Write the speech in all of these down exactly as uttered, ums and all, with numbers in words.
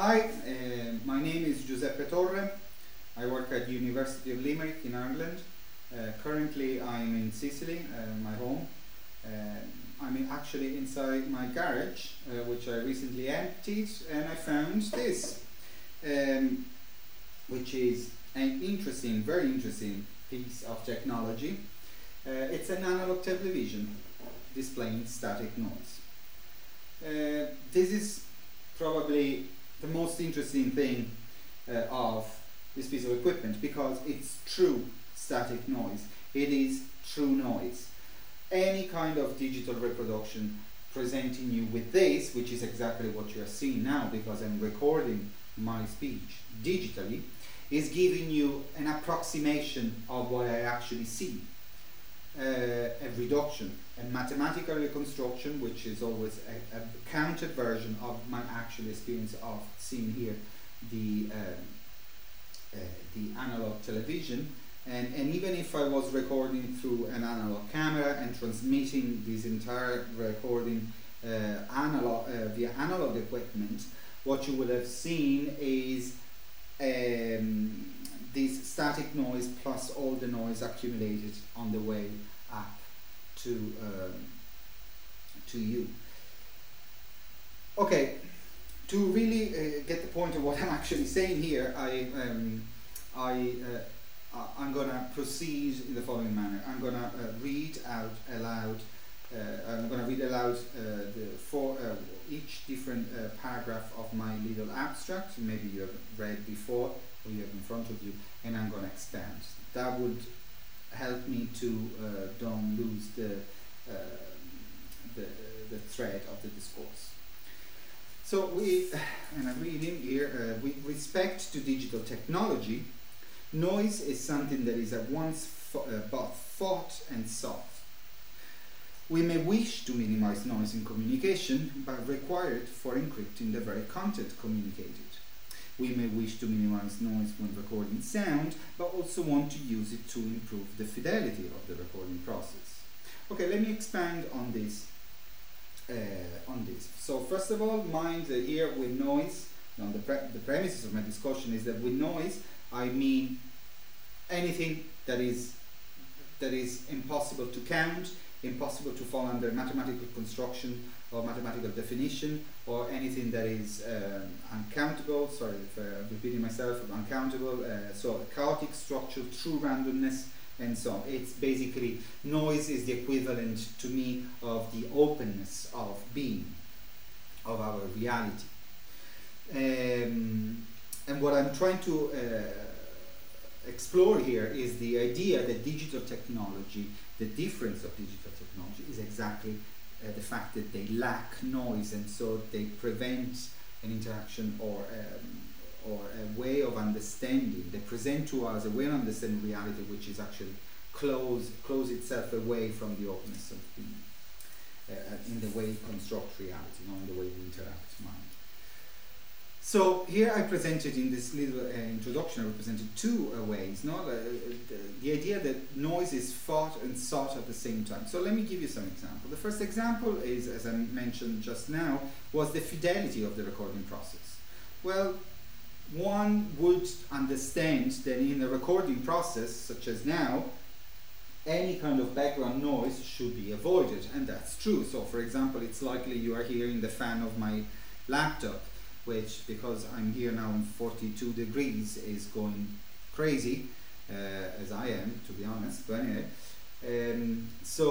Hi, uh, my name is Giuseppe Torre. I work at University of Limerick in Ireland. Uh, currently I'm in Sicily, uh, my home. Uh, I'm actually inside my garage, uh, which I recently emptied, and I found this, um, which is an interesting, very interesting piece of technology. Uh, it's an analog television displaying static noise. Uh, this is probably the most interesting thing uh, of this piece of equipment, because it's true static noise. It is true noise. Any kind of digital reproduction presenting you with this, which is exactly what you are seeing now because I'm recording my speech digitally, is giving you an approximation of what I actually see. Uh, a reduction, a mathematical reconstruction, which is always a, a counted version of my actual experience of seeing here the, uh, uh, the analog television. And, and even if I was recording through an analog camera and transmitting this entire recording uh, analog, uh, via analog equipment, what you would have seen is um, this static noise plus all the noise accumulated on the way up to, um, to you. Okay, to really uh, get the point of what I'm actually saying here, I, um, I uh, Uh, I'm going to proceed in the following manner. I'm going to uh, read out aloud. Uh, I'm going to read aloud uh, the four, uh, each different uh, paragraph of my little abstract. Maybe you have read before, or you have in front of you, and I'm going to expand. That would help me to uh, don't lose the, uh, the the thread of the discourse. So we, and I'm reading here, uh, with respect to digital technology, noise is something that is at once fo uh, both thought and sought. We may wish to minimize noise in communication, but require it for encrypting the very content communicated. We may wish to minimize noise when recording sound, but also want to use it to improve the fidelity of the recording process. Okay, let me expand on this. Uh, on this. So first of all, mind the ear with noise. Now the, pre the premises of my discussion is that with noise, I mean anything that is that is impossible to count, impossible to fall under mathematical construction or mathematical definition, or anything that is um, uncountable. Sorry if I'm repeating myself. Uncountable. Uh, so chaotic structure, true randomness, and so on. It's basically noise is the equivalent to me of the openness of being, of our reality. Um, And what I'm trying to uh, explore here is the idea that digital technology, the difference of digital technology, is exactly uh, the fact that they lack noise, and so they prevent an interaction or, um, or a way of understanding. They present to us a way of understanding reality which is actually close, close itself away from the openness of being, uh, in the way we construct reality, not in the way we interact with mind. So here I presented in this little uh, introduction, I presented two uh, ways, no? uh, the, the idea that noise is thought and sought at the same time. So let me give you some examples. The first example is, as I mentioned just now, was the fidelity of the recording process. Well, one would understand that in a recording process, such as now, any kind of background noise should be avoided, and that's true. So for example, it's likely you are hearing the fan of my laptop, which, because I'm here now in forty-two degrees, is going crazy, uh, as I am, to be honest, but anyway. Um, so,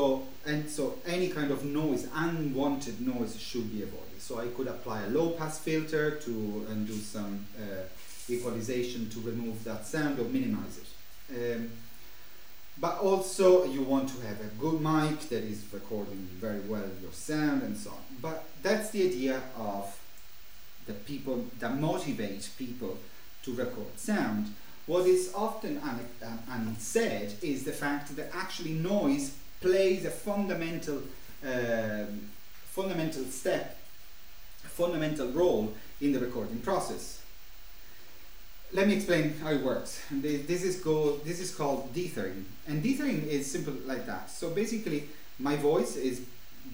and so any kind of noise, unwanted noise, should be avoided. So I could apply a low-pass filter to and do some uh, equalization to remove that sound or minimize it. Um, but also you want to have a good mic that is recording very well your sound and so on. But that's the idea of that people that motivate people to record sound. What is often unsaid is the fact that actually noise plays a fundamental, um, fundamental step, a fundamental role in the recording process. Let me explain how it works. This is called, this is called dithering, and dithering is simple like that. So basically, my voice is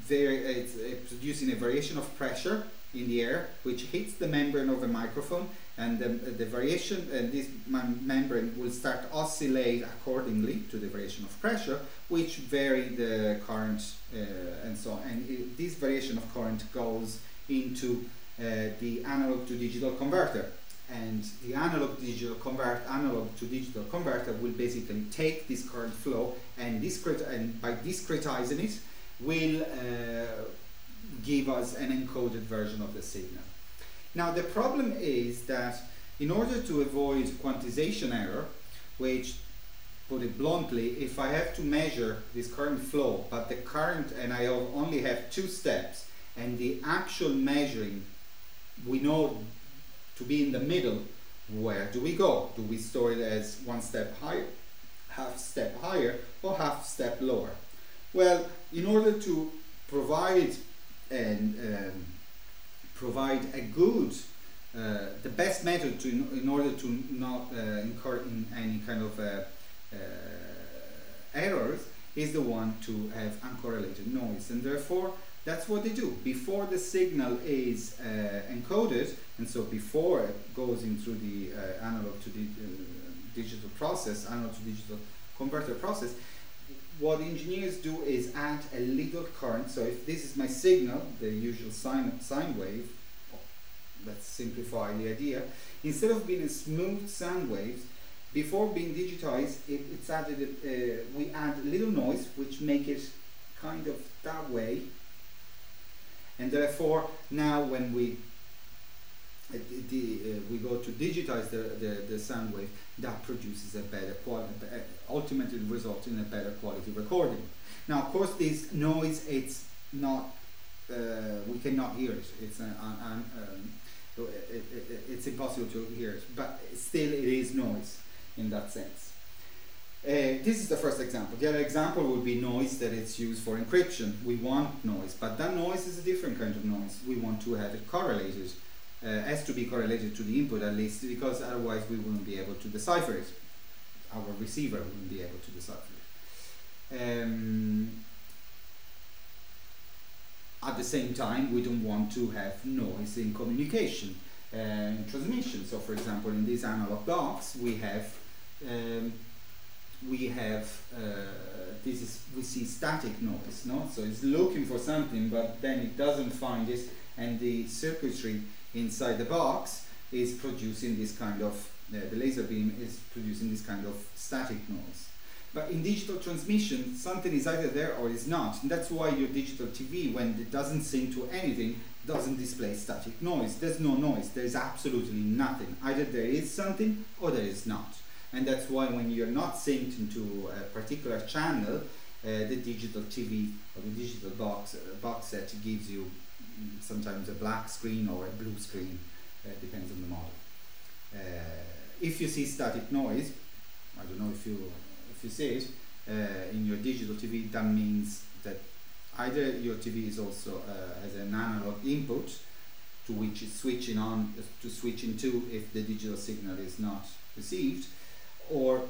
it's producing a variation of pressure in the air, which hits the membrane of a microphone, and the, the variation, and this membrane will start oscillate accordingly to the variation of pressure, which vary the current uh, and so on. And it, this variation of current goes into uh, the analog to digital converter, and the analog digital convert analog to digital converter will basically take this current flow and discrete, and by discretizing it will uh, give us an encoded version of the signal. Now the problem is that in order to avoid quantization error, which, put it bluntly, if I have to measure this current flow, but the current, and I only have two steps, and the actual measuring we know to be in the middle, where do we go? Do we store it as one step higher, half step higher, or half step lower? Well, in order to provide and um, provide a good, uh, the best method to in, in order to not uh, incur in any kind of uh, uh, errors is the one to have uncorrelated noise, and therefore that's what they do. Before the signal is uh, encoded, and so before it goes into the uh, analog to di uh, digital process, analog to digital converter process, what engineers do is add a little current. So if this is my signal, the usual sine, sine wave, let's simplify the idea, instead of being a smooth sound wave, before being digitized, it, it's added, uh, we add little noise, which make it kind of that way, and therefore now when we uh, the, uh, we go to digitize the, the, the sound wave, that produces a better quality, ultimately results in a better quality recording. Now of course this noise, it's not, uh, we cannot hear it, it's, an, an, an, um, it, it, it's impossible to hear it, but still it is noise in that sense. Uh, this is the first example. The other example would be noise that it's used for encryption. We want noise, but that noise is a different kind of noise. We want to have it correlated, uh, has to be correlated to the input at least, because otherwise we wouldn't be able to decipher it. Our receiver wouldn't be able to decipher it. Um, at the same time, we don't want to have noise in communication and transmission. So for example, in these analog blocks, we have um, we have uh, this is we see static noise, no? So it's looking for something, but then it doesn't find it, and the circuitry inside the box is producing this kind of uh, the laser beam is producing this kind of static noise. But in digital transmission, something is either there or is not, and that's why your digital T V, when it doesn't sync to anything, doesn't display static noise. There's no noise, there's absolutely nothing. Either there is something or there is not. And that's why when you're not synced into a particular channel, uh, the digital T V or the digital box, uh, box set gives you mm, sometimes a black screen or a blue screen, uh, depends on the model. Uh, if you see static noise, I don't know if you, if you see it, uh, in your digital T V, that means that either your T V is also uh, has an analog input to which it's switching on, uh, to switch into if the digital signal is not received, or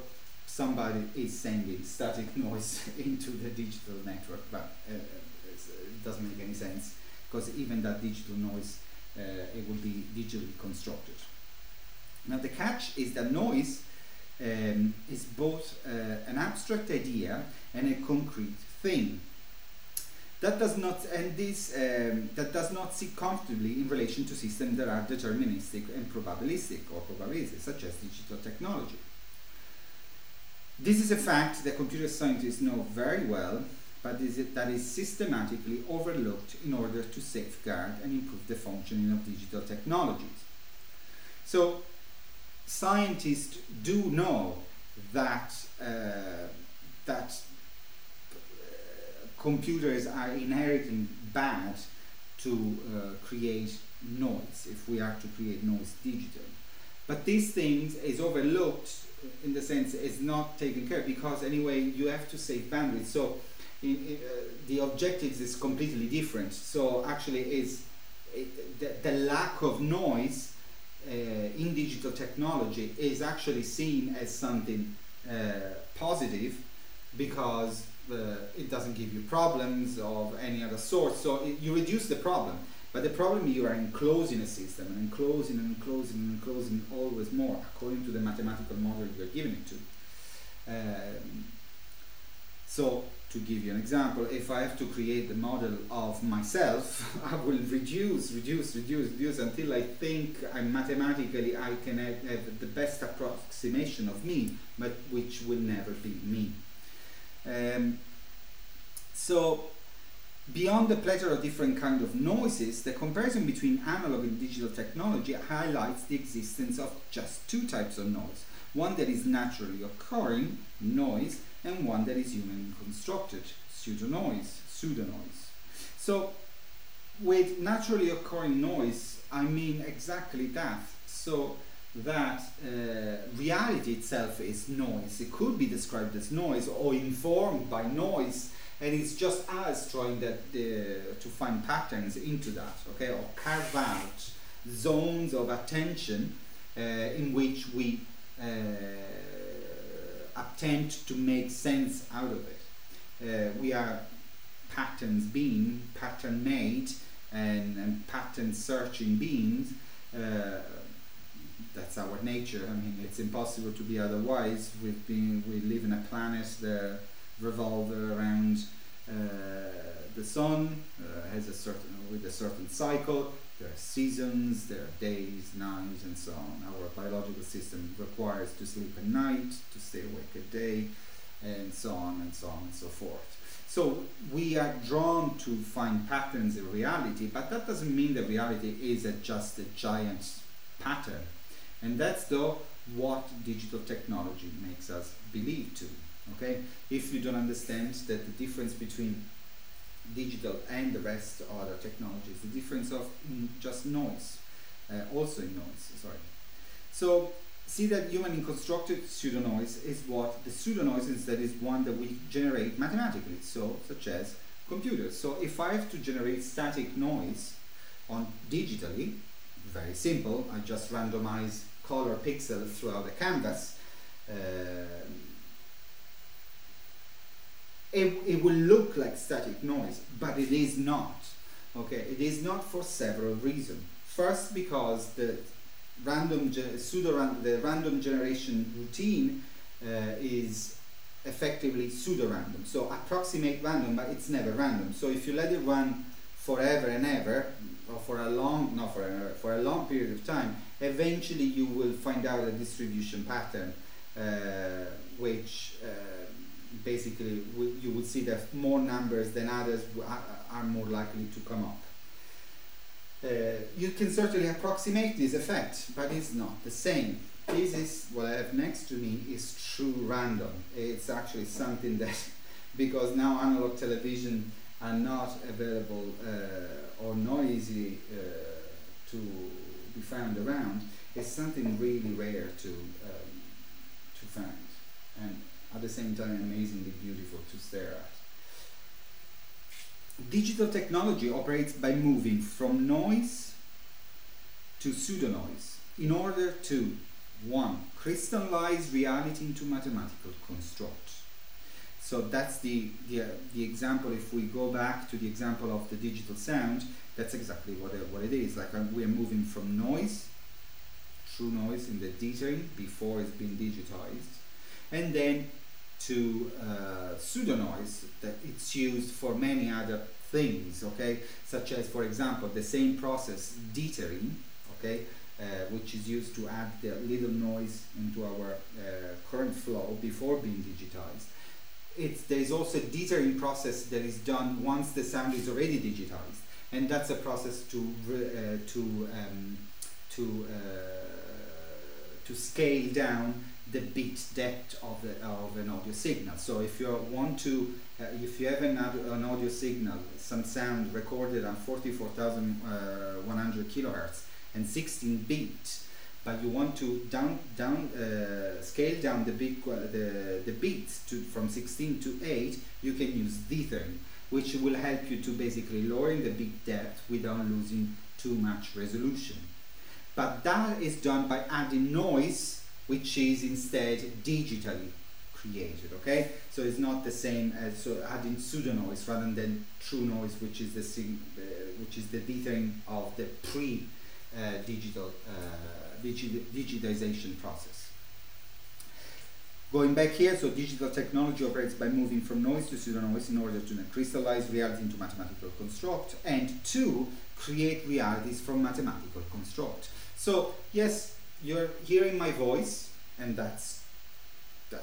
somebody is sending static noise into the digital network, but uh, it doesn't make any sense, because even that digital noise, uh, it will be digitally constructed. Now the catch is that noise um, is both uh, an abstract idea and a concrete thing. That does not, and this um, that does not sit comfortably in relation to systems that are deterministic and probabilistic or probabilistic, such as digital technology. This is a fact that computer scientists know very well, but is it that is systematically overlooked in order to safeguard and improve the functioning of digital technologies. So scientists do know that uh, that computers are inherently bad to uh, create noise, if we are to create noise digitally. But these things is overlooked, in the sense it's not taken care of, because anyway you have to save bandwidth, so in, in, uh, the objectives is completely different. So actually is it, the, the lack of noise uh, in digital technology is actually seen as something uh, positive, because uh, it doesn't give you problems of any other sort, so it, you reduce the problem. But the problem, you are enclosing a system, and enclosing and enclosing and enclosing always more, according to the mathematical model you are giving it to. Um, so, to give you an example, if I have to create the model of myself, I will reduce, reduce, reduce, reduce, until I think I mathematically I can have, have the best approximation of me, but which will never be me. Um, so, beyond the plethora of different kinds of noises, the comparison between analog and digital technology highlights the existence of just two types of noise, one that is naturally occurring, noise, and one that is human constructed, pseudo-noise, pseudo-noise. So, with naturally occurring noise, I mean exactly that, so that uh, reality itself is noise. It could be described as noise or informed by noise, and it's just us trying that, uh, to find patterns into that, okay, or carve out zones of attention uh, in which we uh, attempt to make sense out of it. Uh, we are patterns being, pattern made, and, and pattern searching beings. Uh, that's our nature. I mean, it's impossible to be otherwise. We've been, we live in a planet that revolves around uh, the sun, uh, has a certain, with a certain cycle. There are seasons, there are days, nights, and so on. Our biological system requires to sleep at night, to stay awake at day, and so on and so on and so forth. So we are drawn to find patterns in reality, but that doesn't mean that reality is a, just a giant pattern. And that's though what digital technology makes us believe to. Okay? If you don't understand that the difference between digital and the rest of other technologies, the difference of mm, just noise, uh, also in noise, sorry. So, see that human constructed pseudo-noise is what the pseudo-noise is, that is one that we generate mathematically, so such as computers. So, if I have to generate static noise on digitally, very simple, I just randomize color pixels throughout the canvas. Uh, It, it will look like static noise, but it is not. Okay, it is not for several reasons. First, because the random pseudo -ran the random generation routine uh, is effectively pseudo-random. So approximate random, but it's never random. So if you let it run forever and ever, or for a long not forever, for a long period of time, eventually you will find out a distribution pattern, uh, which. Uh, basically you would see that more numbers than others are more likely to come up. Uh, you can certainly approximate this effect, but it's not the same. This is what I have next to me is true random. It's actually something that, because now analog television are not available uh, or not easy uh, to be found around, it's something really rare to, um, to find. And at the same time amazingly beautiful to stare at. Digital technology operates by moving from noise to pseudo-noise in order to, one, crystallize reality into mathematical construct. So that's the, the, uh, the example. If we go back to the example of the digital sound, that's exactly what, uh, what it is. Like um, we're moving from noise, true noise in the detail, before it's been digitized, and then to uh, pseudo-noise that it's used for many other things, okay, such as, for example, the same process dithering, okay, uh, which is used to add the little noise into our uh, current flow before being digitized. It's, there's also a dithering process that is done once the sound is already digitized, and that's a process to re, uh, to um, to uh, to scale down the bit depth of, the, of an audio signal. So if you want to, uh, if you have an, an audio signal, some sound recorded on forty-four thousand one hundred kilohertz and sixteen bits, but you want to down down uh, scale down the bit the the beats to from sixteen to eight, you can use dithering, which will help you to basically lowering the bit depth without losing too much resolution. But that is done by adding noise, which is instead digitally created, okay? So it's not the same as so adding pseudo-noise rather than true noise, which is the sing, uh, which is the dithering of the pre-digital uh, digi digitization process. Going back here, so digital technology operates by moving from noise to pseudo-noise in order to crystallize reality into mathematical construct and to create realities from mathematical construct. So yes, you're hearing my voice, and that's uh,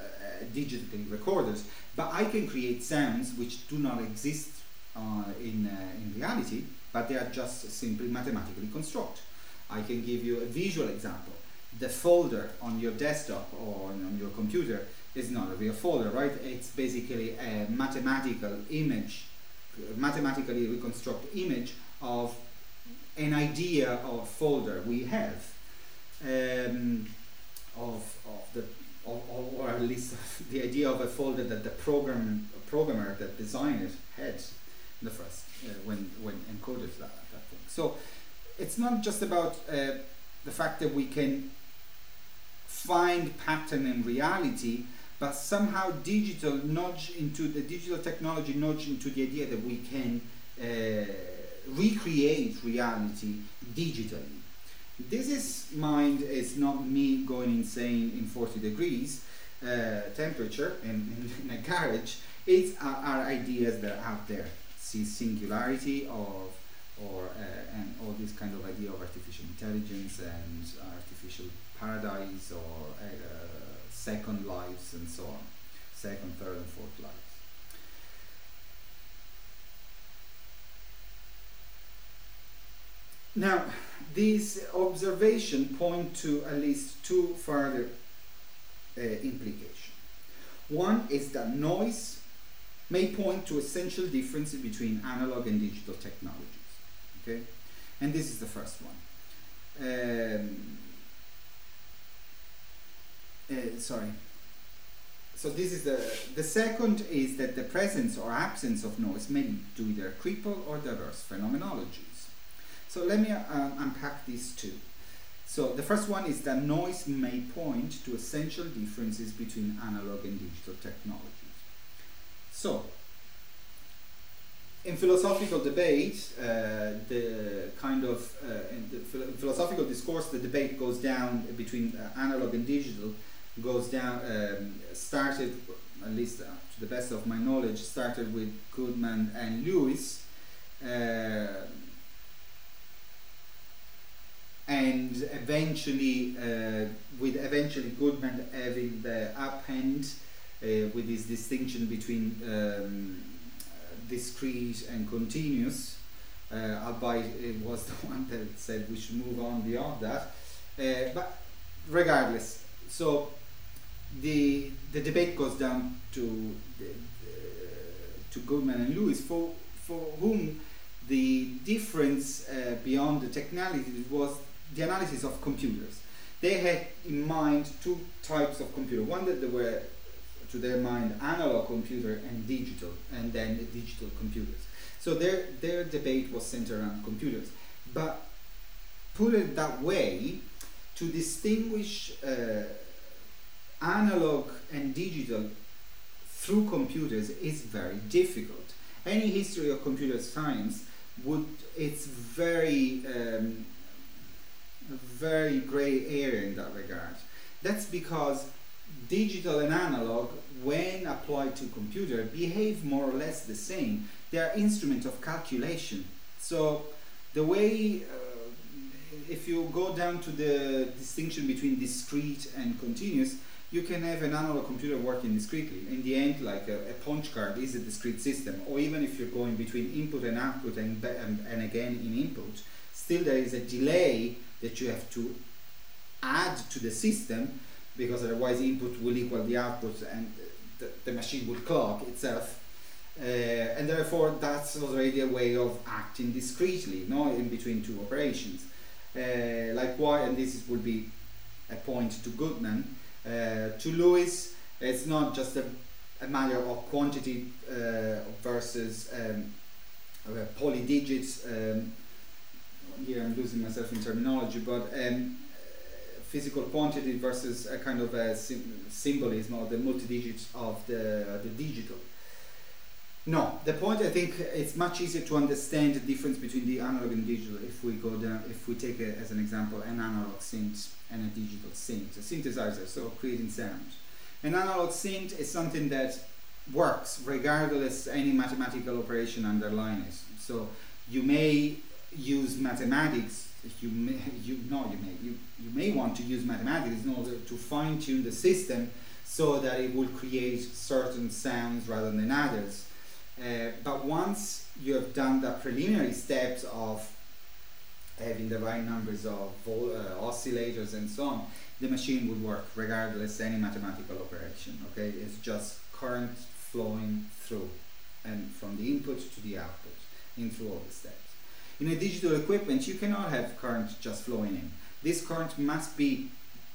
digitally recorded, but I can create sounds which do not exist uh, in, uh, in reality, but they are just simply mathematically constructed. I can give you a visual example. The folder on your desktop or on your computer is not a real folder, right? It's basically a mathematical image, mathematically reconstructed image of an idea of folder we have. Um, Of, of the or, or at least the idea of a folder that the program programmer that designed it had in the first uh, when when encoded that, that thing. So it's not just about uh, the fact that we can find pattern in reality, but somehow digital nudge into the digital technology nudge into the idea that we can uh, recreate reality digitally. This is mind, it's not me going insane in forty degrees uh, temperature in, in a garage. It's our, our ideas that are out there. See singularity of, or uh, and all this kind of idea of artificial intelligence and artificial paradise or uh, second lives and so on. Second, third and fourth lives. Now, these observations point to at least two further uh, implications. One is that noise may point to essential differences between analog and digital technologies. Okay, and this is the first one. Um, uh, sorry. So this is the the second is that the presence or absence of noise may lead to either cripple or diverse phenomenology. So let me uh, unpack these two. So the first one is that noise may point to essential differences between analog and digital technologies. So in philosophical debate, uh, the kind of uh, in the philo philosophical discourse, the debate goes down between uh, analog and digital, goes down, um, started, at least uh, to the best of my knowledge, started with Goodman and Lewis. Uh, and eventually uh, with eventually Goodman having the upend uh, with his distinction between um, discrete and continuous, uh, albeit was the one that said we should move on beyond that, uh, but regardless, so the the debate goes down to the, uh, to Goodman and Lewis, for for whom the difference uh, beyond the technicality was the analysis of computers. They had in mind two types of computer, one that they were, to their mind, analog computer and digital, and then the digital computers. So their, their debate was centered around computers. But put it that way, to distinguish uh, analog and digital through computers is very difficult. Any history of computer science would, it's very, um, a very grey area in that regard. That's because digital and analog, when applied to computer, behave more or less the same. They are instruments of calculation. So the way, uh, if you go down to the distinction between discrete and continuous, you can have an analog computer working discretely. In the end, like a, a punch card is a discrete system, or even if you're going between input and output and, and, and again in input, still there is a delay that you have to add to the system, because otherwise input will equal the output and the, the machine will clock itself, uh, and therefore that's already a way of acting discretely, no, in between two operations. Uh, likewise, and this would be a point to Goodman, uh, to Lewis, it's not just a, a matter of quantity uh, versus um, polydigits. Um, Here I'm losing myself in terminology, but um, physical quantity versus a kind of a symbolism or the multi-digits of the, the digital. No, the point, I think it's much easier to understand the difference between the analog and digital if we go down, if we take a, as an example an analog synth and a digital synth, a synthesizer, so creating sound. An analog synth is something that works regardless any mathematical operation underlying it. So you may use mathematics, you may, you no, you may, you, you may want to use mathematics in order to fine-tune the system so that it will create certain sounds rather than others. Uh, but once you have done the preliminary steps of having the right numbers of vol uh, oscillators and so on, the machine will work regardless any mathematical operation. Okay, it's just current flowing through and from the input to the output in through all the steps. In a digital equipment, you cannot have current just flowing in. This current must be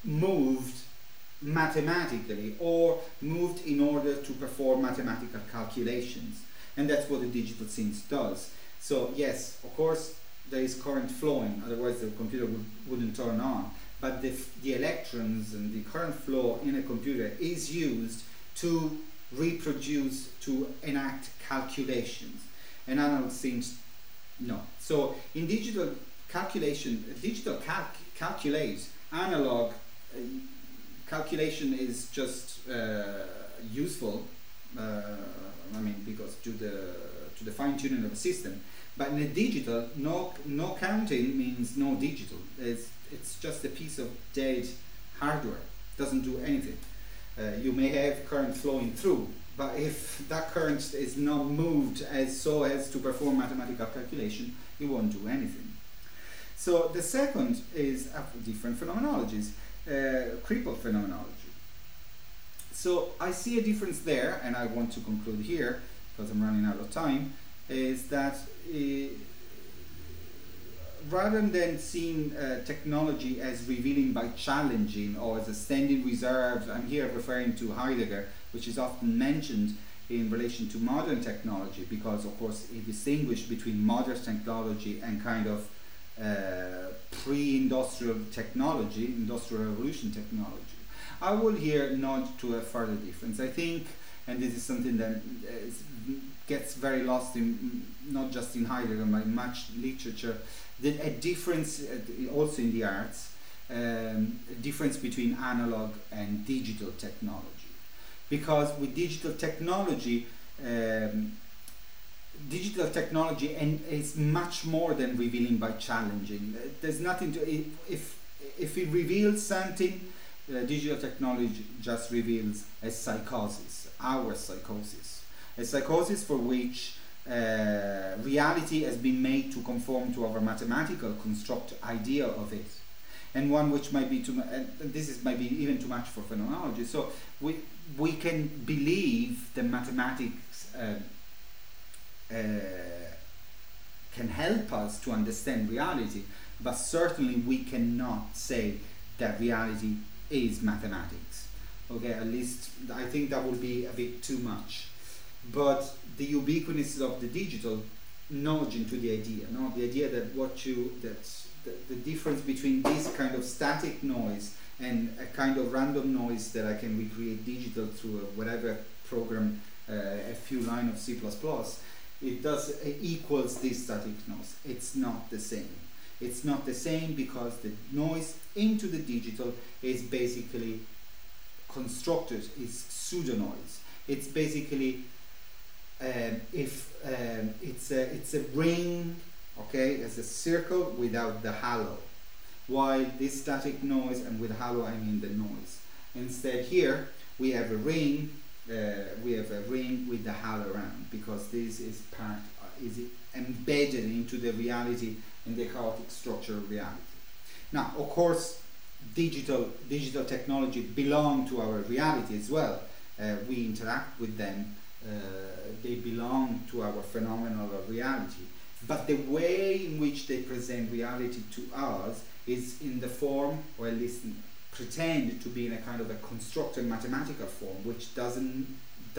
moved mathematically or moved in order to perform mathematical calculations, and that's what the digital synth does. So yes, of course there is current flowing, otherwise the computer would, wouldn't turn on, but the, the electrons and the current flow in a computer is used to reproduce, to enact calculations. And analog synth, no. So in digital calculation, digital calc calculates, analog uh, calculation is just uh, useful, uh, I mean, because to the to the fine tuning of a system. But in a digital, no no counting means no digital. It's it's just a piece of dead hardware. Doesn't do anything. Uh, you may have current flowing through, but if that current is not moved as so as to perform mathematical calculation, it won't do anything. So the second is uh, different phenomenologies. Uh, crippled phenomenology. So I see a difference there, and I want to conclude here because I'm running out of time, is that uh, rather than seeing uh, technology as revealing by challenging or as a standing reserve, I'm here referring to Heidegger, which is often mentioned in relation to modern technology because of course he distinguished between modern technology and kind of Uh, pre-industrial technology, industrial revolution technology. I will here nod to a further difference. I think, and this is something that uh, gets very lost in not just in Heidegger but in much literature, that a difference uh, also in the arts, um, a difference between analog and digital technology. Because with digital technology, um, digital technology and is much more than revealing by challenging. There's nothing to it. If if it reveals something, uh, digital technology just reveals a psychosis, our psychosis, a psychosis for which uh, reality has been made to conform to our mathematical construct idea of it, and one which might be too much. Uh, this is might be even too much for phenomenology. So we we can believe the mathematics. Uh, Uh, can help us to understand reality, but certainly we cannot say that reality is mathematics. Okay, at least I think that would be a bit too much. But the ubiquitousness of the digital nudge into the idea, no, the idea that what you that the, the difference between this kind of static noise and a kind of random noise that I can recreate digital through a whatever program, uh, a few lines of C plus plus. It does it equals this static noise. It's not the same. It's not the same because the noise into the digital is basically constructed, is pseudo noise. It's basically um, if um, it's a it's a ring, okay, it's a circle without the halo. While this static noise, and with halo I mean the noise. Instead here we have a ring. Uh, we have a ring with the halo around because this is part uh, is embedded into the reality and the chaotic structure of reality. Now, of course, digital digital technology belong to our reality as well. Uh, we interact with them. Uh, they belong to our phenomenal reality. But the way in which they present reality to us is in the form, or at least in pretend to be in a kind of a constructed mathematical form, which doesn't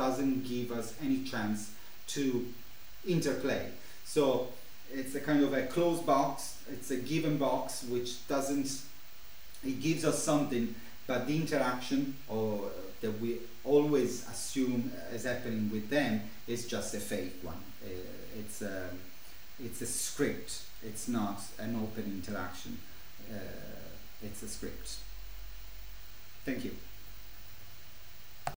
doesn't give us any chance to interplay. So it's a kind of a closed box. It's a given box which doesn't It gives us something, but the interaction or uh, that we always assume is happening with them is just a fake one. Uh, it's, um, it's a script, it's not an open interaction, uh, it's a script. Thank you.